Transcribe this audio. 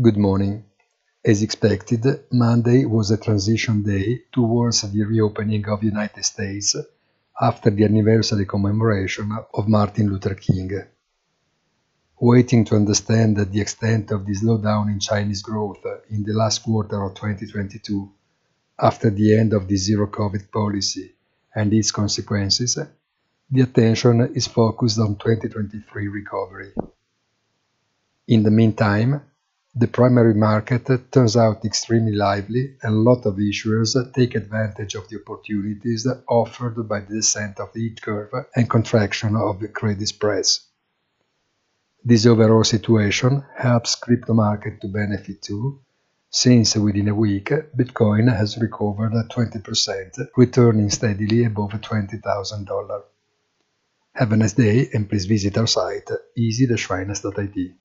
Good morning. As expected, Monday was a transition day towards the reopening of the United States after the anniversary commemoration of Martin Luther King. Waiting to understand the extent of the slowdown in Chinese growth in the last quarter of 2022, after the end of the zero-COVID policy and its consequences, the attention is focused on 2023 recovery. In the meantime, the primary market turns out extremely lively and a lot of issuers take advantage of the opportunities offered by the descent of the yield curve and contraction of the credit spreads. This overall situation helps crypto market to benefit too, since within a week Bitcoin has recovered 20%, returning steadily above $20,000. Have a nice day and please visit our site easy-finance.it.